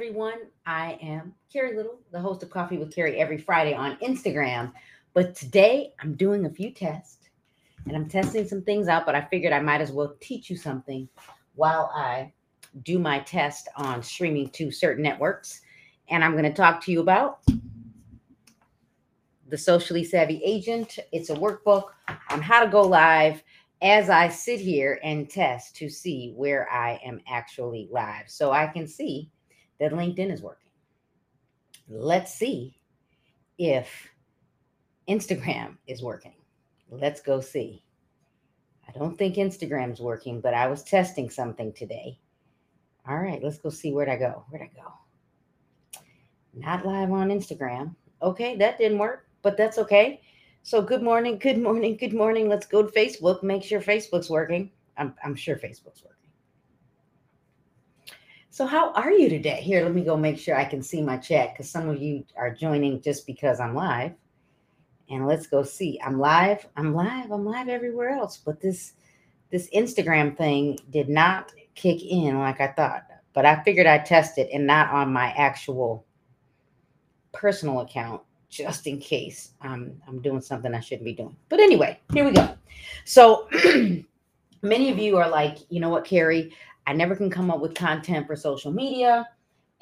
everyone. I am Carrie Little, the host of Coffee with Carrie every Friday on Instagram. But today I'm doing a few tests and I'm testing some things out, but I figured I might as well teach you something while I do my test on streaming to certain networks. And I'm going to talk to you about the Socially Savvy Agent. It's a workbook on how to go live as I sit here and test to see where I am actually live. So I can see that LinkedIn is working. Let's see if Instagram is working. Let's go see. I don't think Instagram's working, but I was testing something today. All right, let's go see. Where'd I go? Where'd I go? Not live on Instagram. Okay, that didn't work, but that's okay. So good morning, good morning, good morning. Let's go to Facebook. Make sure Facebook's working. I'm sure Facebook's working. So how are you today? Here, let me go make sure I can see my chat because some of you are joining just because I'm live. And let's go see. I'm live everywhere else. But this Instagram thing did not kick in like I thought. But I figured I'd test it and not on my actual personal account, just in case I'm doing something I shouldn't be doing. But anyway, here we go. So many of you are like, you know what, Carrie, I never can come up with content for social media.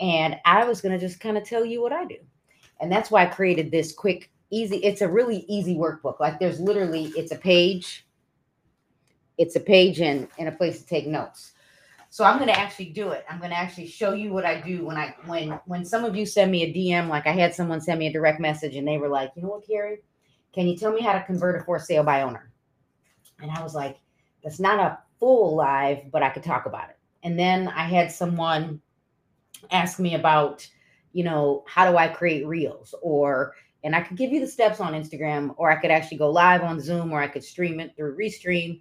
And I was going to just kind of tell you what I do. And that's why I created this quick, easy. It's a really easy workbook. Like there's literally, it's a page and a place to take notes. So I'm going to actually do it. I'm going to actually show you what I do when some of you send me a DM, like I had someone send me a direct message and they were like, you know what, Carrie, can you tell me how to convert a for sale by owner? And I was like, that's not a full live, but I could talk about it. And then I had someone ask me about, you know, how do I create reels, and I could give you the steps on Instagram, or I could actually go live on Zoom, or I could stream it through Restream.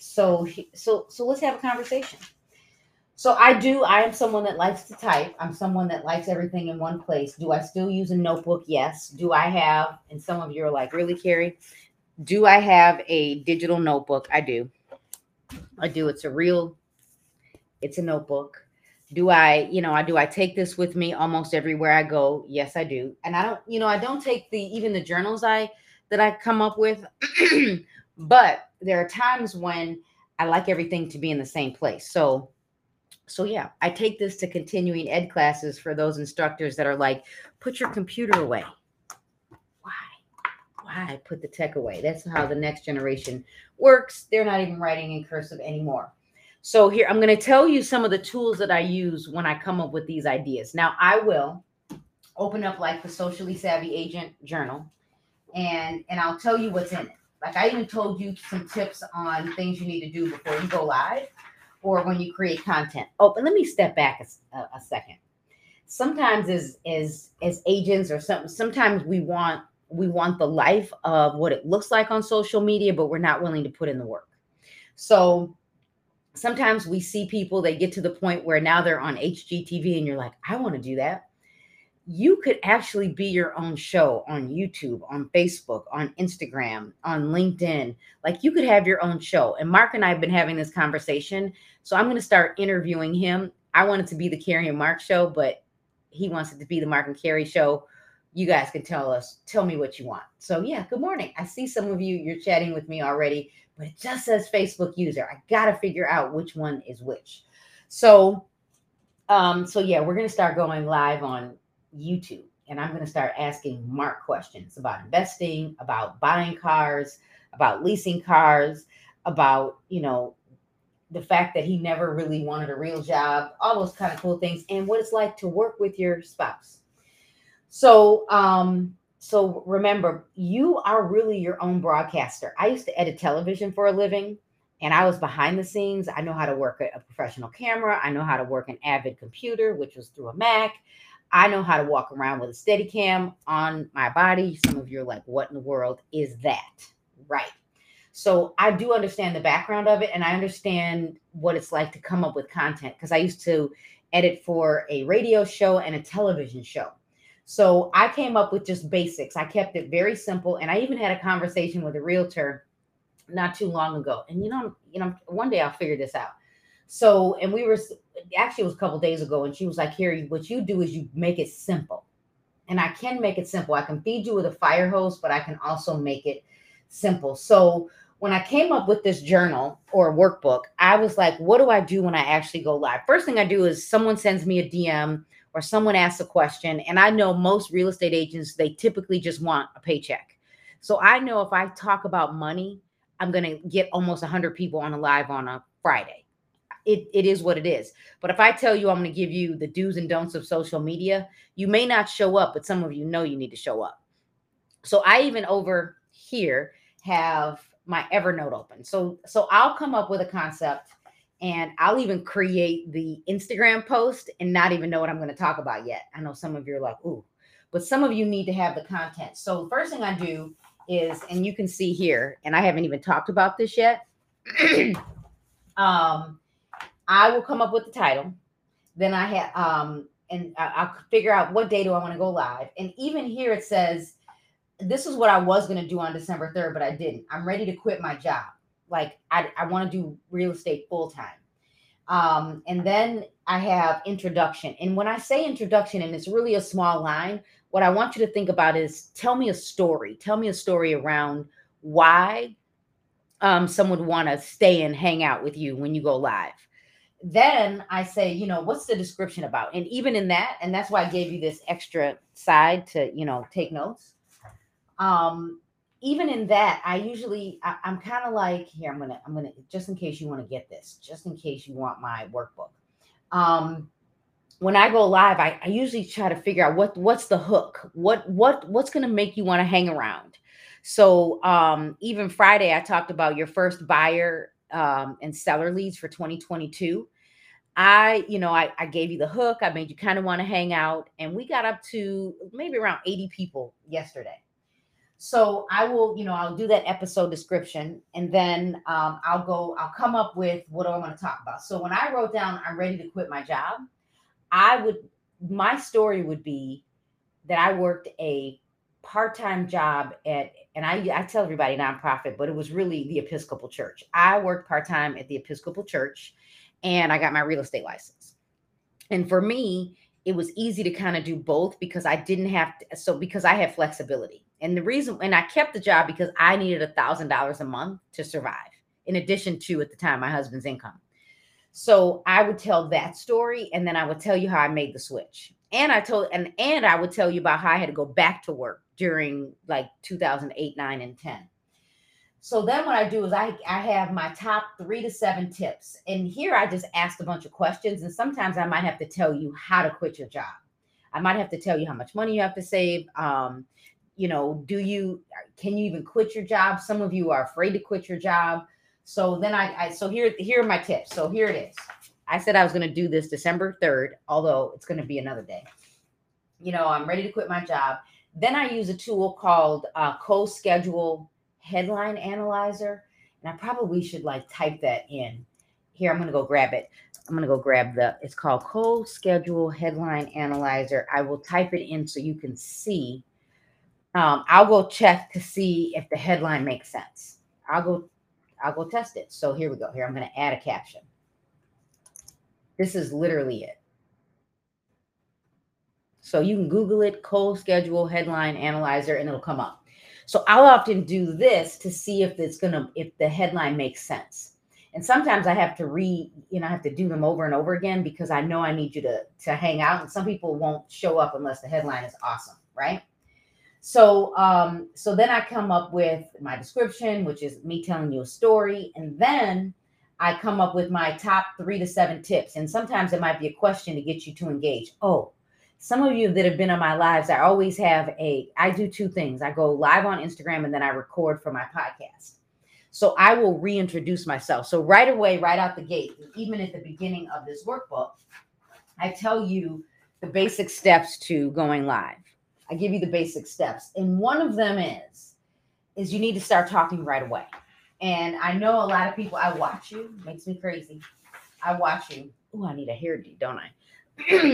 So let's have a conversation. So I am someone that likes to type. I'm someone that likes everything in one place. Do I still use a notebook? Yes. Do I have, and some of you are like, really, Carrie, do I have a digital notebook? I do. It's a notebook. Do I take this with me almost everywhere I go? Yes, I do. And I don't take even the journals that I come up with, but there are times when I like everything to be in the same place. So yeah, I take this to continuing ed classes for those instructors that are like, put your computer away. Why put the tech away? That's how the next generation works. They're not even writing in cursive anymore. So here, I'm going to tell you some of the tools that I use when I come up with these ideas. Now I will open up like the Socially Savvy Agent journal and I'll tell you what's in it. Like I even told you some tips on things you need to do before you go live or when you create content. Oh, but let me step back a second. Sometimes as agents or something, sometimes we want the life of what it looks like on social media, but we're not willing to put in the work. So sometimes we see people, they get to the point where now they're on HGTV and you're like, I want to do that. You could actually be your own show on YouTube, on Facebook, on Instagram, on LinkedIn. Like you could have your own show. And Mark and I have been having this conversation. So I'm going to start interviewing him. I want it to be the Carrie and Mark show, but he wants it to be the Mark and Carrie show. You guys can tell me what you want. So yeah, good morning. I see some of you, you're chatting with me already, but it just says Facebook user. I got to figure out which one is which. So yeah, we're going to start going live on YouTube. And I'm going to start asking Mark questions about investing, about buying cars, about leasing cars, about, you know, the fact that he never really wanted a real job, all those kind of cool things, and what it's like to work with your spouse. So remember, you are really your own broadcaster. I used to edit television for a living and I was behind the scenes. I know how to work a professional camera. I know how to work an Avid computer, which was through a Mac. I know how to walk around with a Steadicam on my body. Some of you are like, what in the world is that? Right. So I do understand the background of it. And I understand what it's like to come up with content because I used to edit for a radio show and a television show. So I came up with just basics. I kept it very simple. And I even had a conversation with a realtor not too long ago. And, you know, one day I'll figure this out. So, and we were, actually it was a couple of days ago, and she was like, "Here, what you do is you make it simple." And I can make it simple. I can feed you with a fire hose, but I can also make it simple. So when I came up with this journal or workbook, I was like, what do I do when I actually go live? First thing I do is someone sends me a DM or someone asks a question. And I know most real estate agents, they typically just want a paycheck. So I know if I talk about money, I'm going to get almost 100 people on a live on a Friday. It is what it is. But if I tell you I'm going to give you the do's and don'ts of social media, you may not show up, but some of you know you need to show up. So I even over here have my Evernote open. So I'll come up with a concept and I'll even create the Instagram post and not even know what I'm going to talk about yet. I know some of you are like, ooh, but some of you need to have the content. So first thing I do is, and you can see here, and I haven't even talked about this yet. I will come up with the title. Then I have, and I'll figure out what day do I want to go live. And even here it says, this is what I was going to do on December 3rd, but I didn't. I'm ready to quit my job. Like I want to do real estate full time. And then I have introduction. And when I say introduction, and it's really a small line, what I want you to think about is tell me a story. Tell me a story around why someone would want to stay and hang out with you when you go live. Then I say, you know, what's the description about? And even in that, and that's why I gave you this extra side to, you know, take notes. Even in that, I usually, I'm kind of like, here, I'm going to, just in case you want to get this, just in case you want my workbook. When I go live, I usually try to figure out what's the hook, what's going to make you want to hang around. So, even Friday, I talked about your first buyer, and seller leads for 2022. I gave you the hook. I made you kind of want to hang out, and we got up to maybe around 80 people yesterday. So I will, you know, I'll do that episode description, and then I'll come up with what do I want to talk about. So when I wrote down, I'm ready to quit my job, my story would be that I worked a part-time job at, and I tell everybody nonprofit, but it was really the Episcopal Church. I worked part-time at the Episcopal Church and I got my real estate license. And for me, it was easy to kind of do both because I didn't have to, so because I had flexibility. And the reason, and I kept the job because I needed $1,000 a month to survive, in addition to, at the time, my husband's income. So I would tell that story, and then I would tell you how I made the switch. And I would tell you about how I had to go back to work during like 2008, 9, and 10. So then what I do is I have my top 3 to 7 tips. And here I just asked a bunch of questions. And sometimes I might have to tell you how to quit your job. I might have to tell you how much money you have to save. You know, can you even quit your job? Some of you are afraid to quit your job. So then here are my tips. So here it is. I said I was going to do this December 3rd, although it's going to be another day. You know, I'm ready to quit my job. Then I use a tool called Co-Schedule Headline Analyzer. And I probably should like type that in. Here, I'm going to go grab it. I'm going to go grab it's called Co-Schedule Headline Analyzer. I will type it in so you can see. I'll go check to see if the headline makes sense. I'll go test it. So here we go. Here, I'm going to add a caption. This is literally it. So you can Google it, Co-Schedule Headline Analyzer, and it'll come up. So I'll often do this to see if if the headline makes sense. And sometimes I have to I have to do them over and over again because I know I need you to hang out. And some people won't show up unless the headline is awesome, right? So, so then I come up with my description, which is me telling you a story, and then I come up with my top 3 to 7 tips. And sometimes it might be a question to get you to engage. Oh, some of you that have been on my lives, I do two things. I go live on Instagram and then I record for my podcast. So I will reintroduce myself. So right away, right out the gate, even at the beginning of this workbook, I tell you the basic steps to going live. I give you the basic steps. And one of them is you need to start talking right away. And I know a lot of people, I watch you, makes me crazy. I watch you. Oh, I need a hairdo, don't I?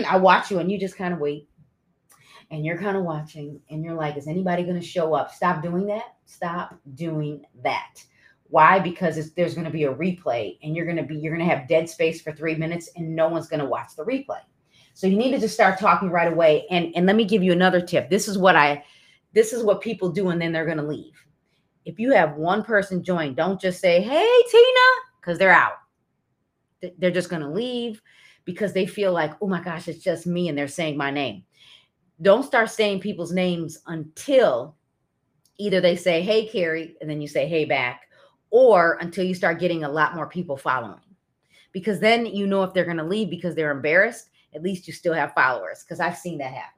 I watch you and you just kind of wait and you're kind of watching and you're like, is anybody going to show up? Stop doing that. Why? Because there's going to be a replay, and you're going to have dead space for 3 minutes, and no one's going to watch the replay. So you need to just start talking right away. And let me give you another tip. This is what people do, and then they're going to leave. If you have one person join, don't just say, "Hey, Tina," because they're out. They're just going to leave because they feel like, oh my gosh, it's just me, and they're saying my name. Don't start saying people's names until either they say, "Hey, Carrie," and then you say, "Hey, back," or until you start getting a lot more people following, because then you know if they're going to leave because they're embarrassed, at least you still have followers, because I've seen that happen.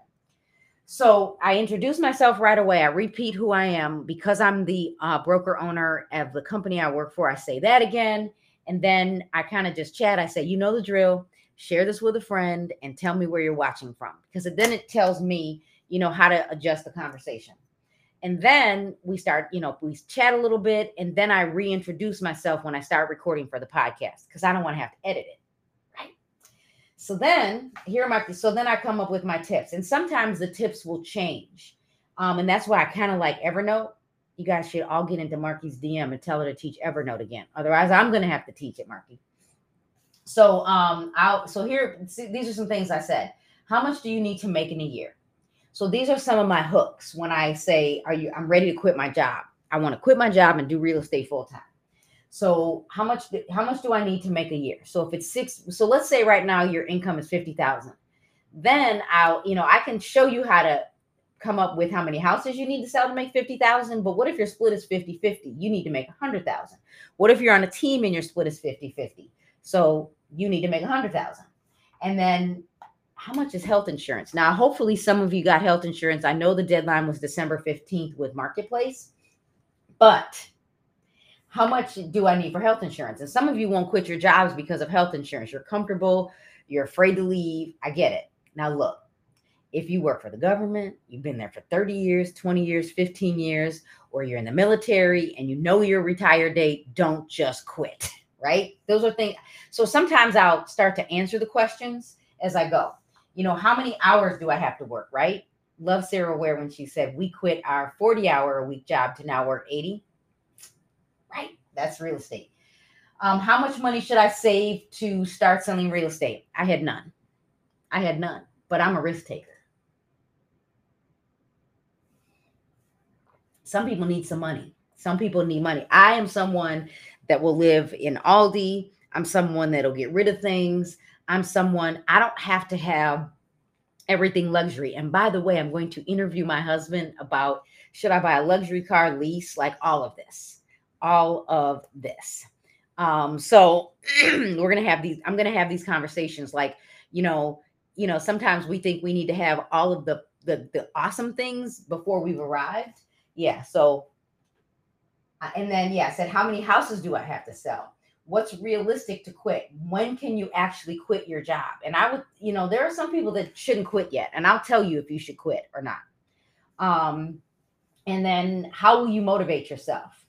So I introduce myself right away. I repeat who I am because I'm the broker owner of the company I work for. I say that again. And then I kind of just chat. I say, you know the drill, share this with a friend and tell me where you're watching from, because then it tells me, you know, how to adjust the conversation. And then we start, you know, we chat a little bit. And then I reintroduce myself when I start recording for the podcast, because I don't want to have to edit it. Right. So then so then I come up with my tips, and sometimes the tips will change. And that's why I kind of like Evernote. You guys should all get into Marky's DM and tell her to teach Evernote again. Otherwise, I'm going to have to teach it, Marky. So these are some things I said. How much do you need to make in a year? So these are some of my hooks when I say, I'm ready to quit my job. I want to quit my job and do real estate full time. So how much do I need to make a year? So if it's so let's say right now your income is $50,000. Then I can show you how to come up with how many houses you need to sell to make $50,000. But what if your split is 50-50? You need to make $100,000. What if you're on a team and your split is 50-50? So you need to make $100,000. And then how much is health insurance? Now, hopefully some of you got health insurance. I know the deadline was December 15th with Marketplace, but how much do I need for health insurance? And some of you won't quit your jobs because of health insurance. You're comfortable. You're afraid to leave. I get it. Now look, if you work for the government, you've been there for 30 years, 20 years, 15 years, or you're in the military and you know your retire date, don't just quit, right? Those are things. So sometimes I'll start to answer the questions as I go. You know, how many hours do I have to work, right? Love Sarah Ware when she said, we quit our 40-hour-a-week job to now work 80, right? That's real estate. How much money should I save to start selling real estate? I had none, but I'm a risk taker. Some people need some money. Some people need money. I am someone that will live in Aldi. I'm someone that'll get rid of things. I don't have to have everything luxury. And by the way, I'm going to interview my husband about, should I buy a luxury car, lease, like all of this. So I'm going to have these conversations like, you know, sometimes we think we need to have all of the awesome things before we've arrived. Yeah. So, and then, yeah, I said, how many houses do I have to sell? What's realistic to quit? When can you actually quit your job? And I would, you know, there are some people that shouldn't quit yet. And I'll tell you if you should quit or not. And then how will you motivate yourself?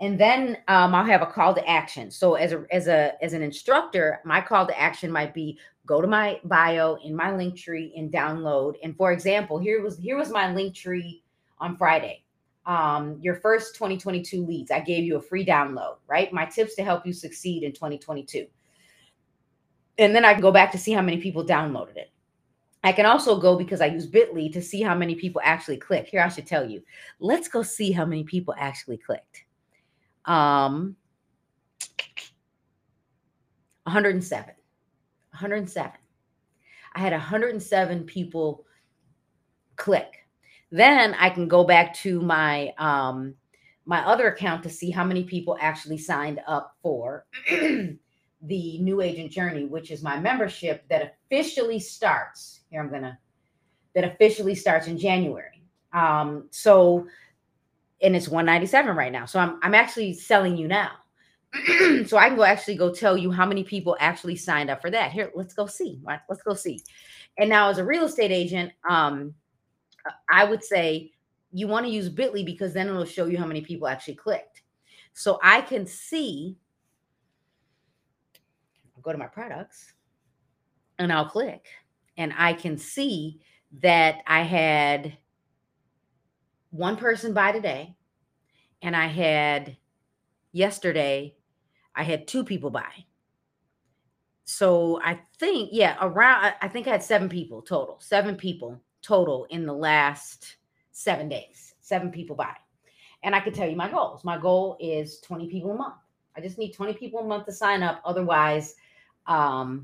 And then I'll have a call to action. So as an instructor, my call to action might be go to my bio in my link tree and download. And for example, here was my link tree on Friday. Your first 2022 leads, I gave you a free download, right? My tips to help you succeed in 2022. And then I can go back to see how many people downloaded it. I can also go, because I use Bitly, to see how many people actually click. Here, I should tell you, let's go see how many people actually clicked. 107. I had 107 people click. Then I can go back to my my other account to see how many people actually signed up for the New Agent Journey, which is my membership that officially starts. That officially starts in January. And it's $197 right now. So I'm actually selling you now. So I can go tell you how many people actually signed up for that. Here, let's go see. Let's go see. And now as a real estate agent, I would say you want to use Bitly because then it'll show you how many people actually clicked. So I can see, I'll go to my products and I'll click and I can see that I had one person buy today and I had Yesterday, I had two people buy. So I think, yeah, around, I think I had seven people total in the last 7 days, seven people buy. And I can tell you my goals. My goal is 20 people a month. I just need 20 people a month to sign up. Otherwise, I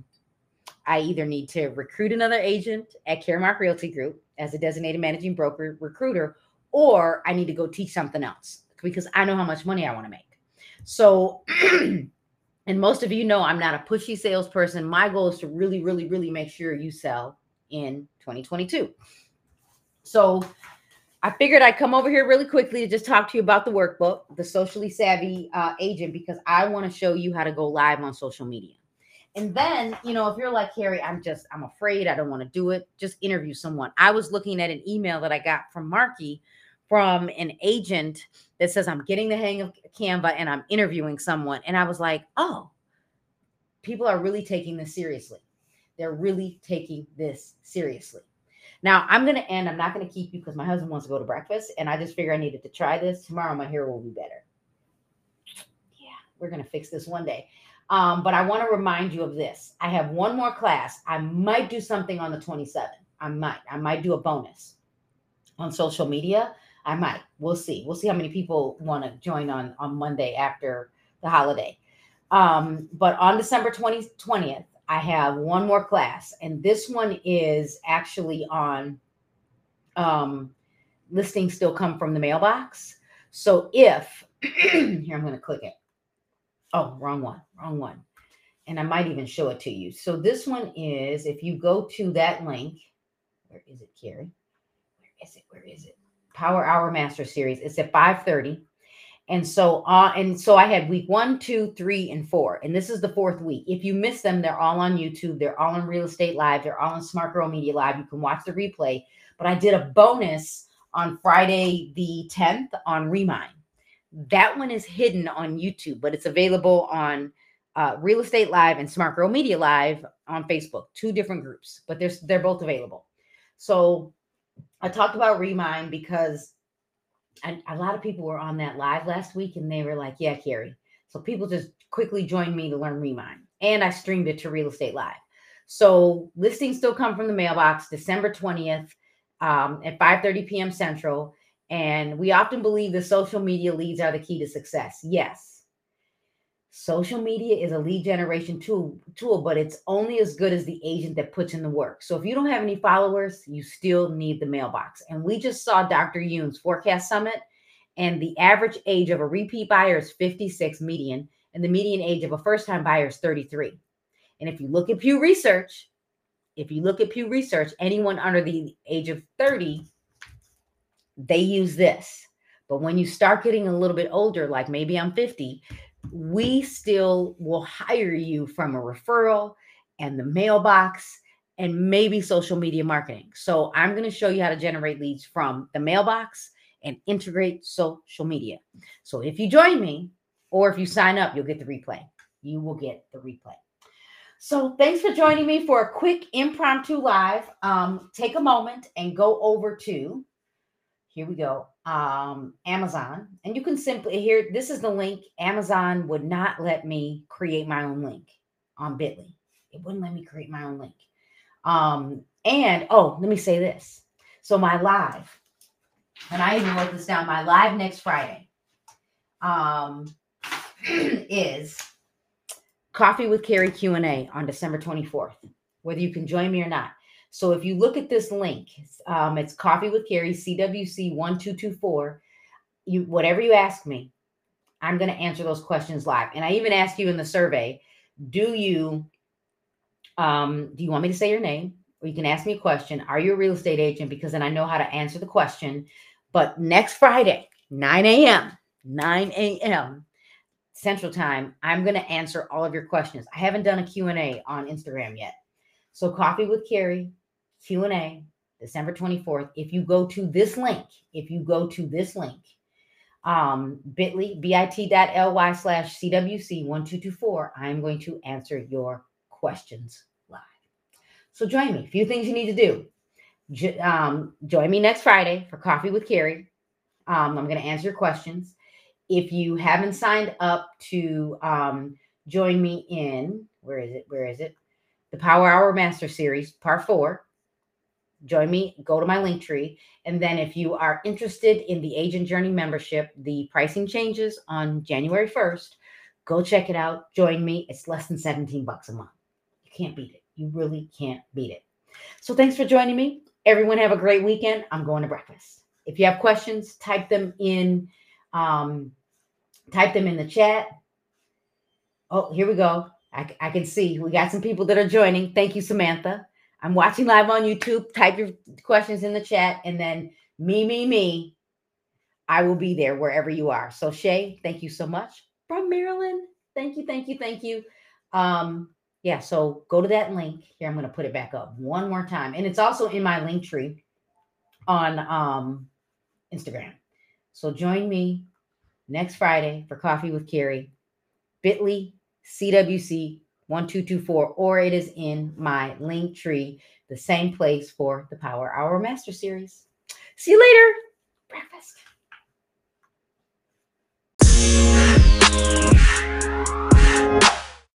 either need to recruit another agent at Caremark Realty Group as a designated managing broker recruiter, or I need to go teach something else because I know how much money I want to make. So, and most of you know, I'm not a pushy salesperson. My goal is to really, really, really make sure you sell in 2022. So I figured I'd come over here really quickly to just talk to you about the workbook, the Socially Savvy Agent, because I want to show you how to go live on social media. And then, you know, if you're like, Carrie, I'm afraid, I don't want to do it, just interview someone. I was looking at an email that I got from Marky from an agent that says, I'm getting the hang of Canva and I'm interviewing someone. And I was like, oh, people are really taking this seriously. They're really taking this seriously. Now I'm going to end. I'm not going to keep you because my husband wants to go to breakfast and I just figure I needed to try this. Tomorrow my hair will be better. Yeah, we're going to fix this one day. But I want to remind you of this. I have one more class. I might do something on the 27th. I might do a bonus on social media. I might. We'll see. We'll see how many people want to join on Monday after the holiday. But on December 20th, I have one more class. And this one is actually on listings still come from the mailbox. So if, here, I'm going to click it. Oh, wrong one. And I might even show it to you. So this one is, if you go to that link, where is it, Carrie? Where is it? Power Hour Master Series. It's at 5:30. And so I had week 1, 2, 3, and 4. And this is the fourth week. If you miss them, they're all on YouTube. They're all on Real Estate Live. They're all on Smart Girl Media Live. You can watch the replay. But I did a bonus on Friday the 10th on Remine. That one is hidden on YouTube, but it's available on Real Estate Live and Smart Girl Media Live on Facebook, two different groups, but they're both available. So I talked about Remine because a lot of people were on that live last week and they were like, yeah, Carrie. So people just quickly joined me to learn Remine, and I streamed it to Real Estate Live. So listings still come from the mailbox, December 20th at 5:30 p.m. Central. And we often believe that social media leads are the key to success. Yes, social media is a lead generation tool, but it's only as good as the agent that puts in the work. So if you don't have any followers, you still need the mailbox. And we just saw Dr. Yoon's Forecast Summit, and the average age of a repeat buyer is 56 median, and the median age of a first-time buyer is 33. And if you look at Pew Research, anyone under the age of 30, they use this. But when you start getting a little bit older, like maybe I'm 50, we still will hire you from a referral and the mailbox and maybe social media marketing. So I'm going to show you how to generate leads from the mailbox and integrate social media. So if you join me or if you sign up, you'll get the replay. You will get the replay. So thanks for joining me for a quick impromptu live. Take a moment and go over to, here we go, Amazon. And you can simply, here, this is the link. Amazon would not let me create my own link on Bitly. It wouldn't let me create my own link. Let me say this. So my live, and I even wrote this down, my live next Friday is Coffee with Carrie Q&A on December 24th, whether you can join me or not. So if you look at this link, it's Coffee with Carrie, CWC 1224. Whatever you ask me, I'm going to answer those questions live. And I even asked you in the survey, do you want me to say your name? Or you can ask me a question. Are you a real estate agent? Because then I know how to answer the question. But next Friday, 9 a.m. Central Time, I'm going to answer all of your questions. I haven't done a Q&A on Instagram yet. So Coffee with Carrie, Q&A, December 24th. If you go to this link, bit.ly/CWC1224, I'm going to answer your questions live. So join me. A few things you need to do. Join me next Friday for Coffee with Carrie. I'm going to answer your questions. If you haven't signed up to join me in, where is it? The Power Hour Master Series, Part 4. Join me, go to my link tree. And then if you are interested in the Agent Journey membership, the pricing changes on January 1st, go check it out. Join me. It's less than $17 a month. You can't beat it. You really can't beat it. So thanks for joining me. Everyone have a great weekend. I'm going to breakfast. If you have questions, type them in the chat. Oh, here we go. I can see we got some people that are joining. Thank you, Samantha. I'm watching live on YouTube. Type your questions in the chat, and then me. I will be there wherever you are. So Shay, thank you so much. From Maryland, thank you. Yeah, so go to that link. Here, I'm going to put it back up one more time. And it's also in my link tree on Instagram. So join me next Friday for Coffee with Carrie. Bitly, CWC 1224, or it is in my link tree, the same place for the Power Hour Master Series. See you later. Breakfast.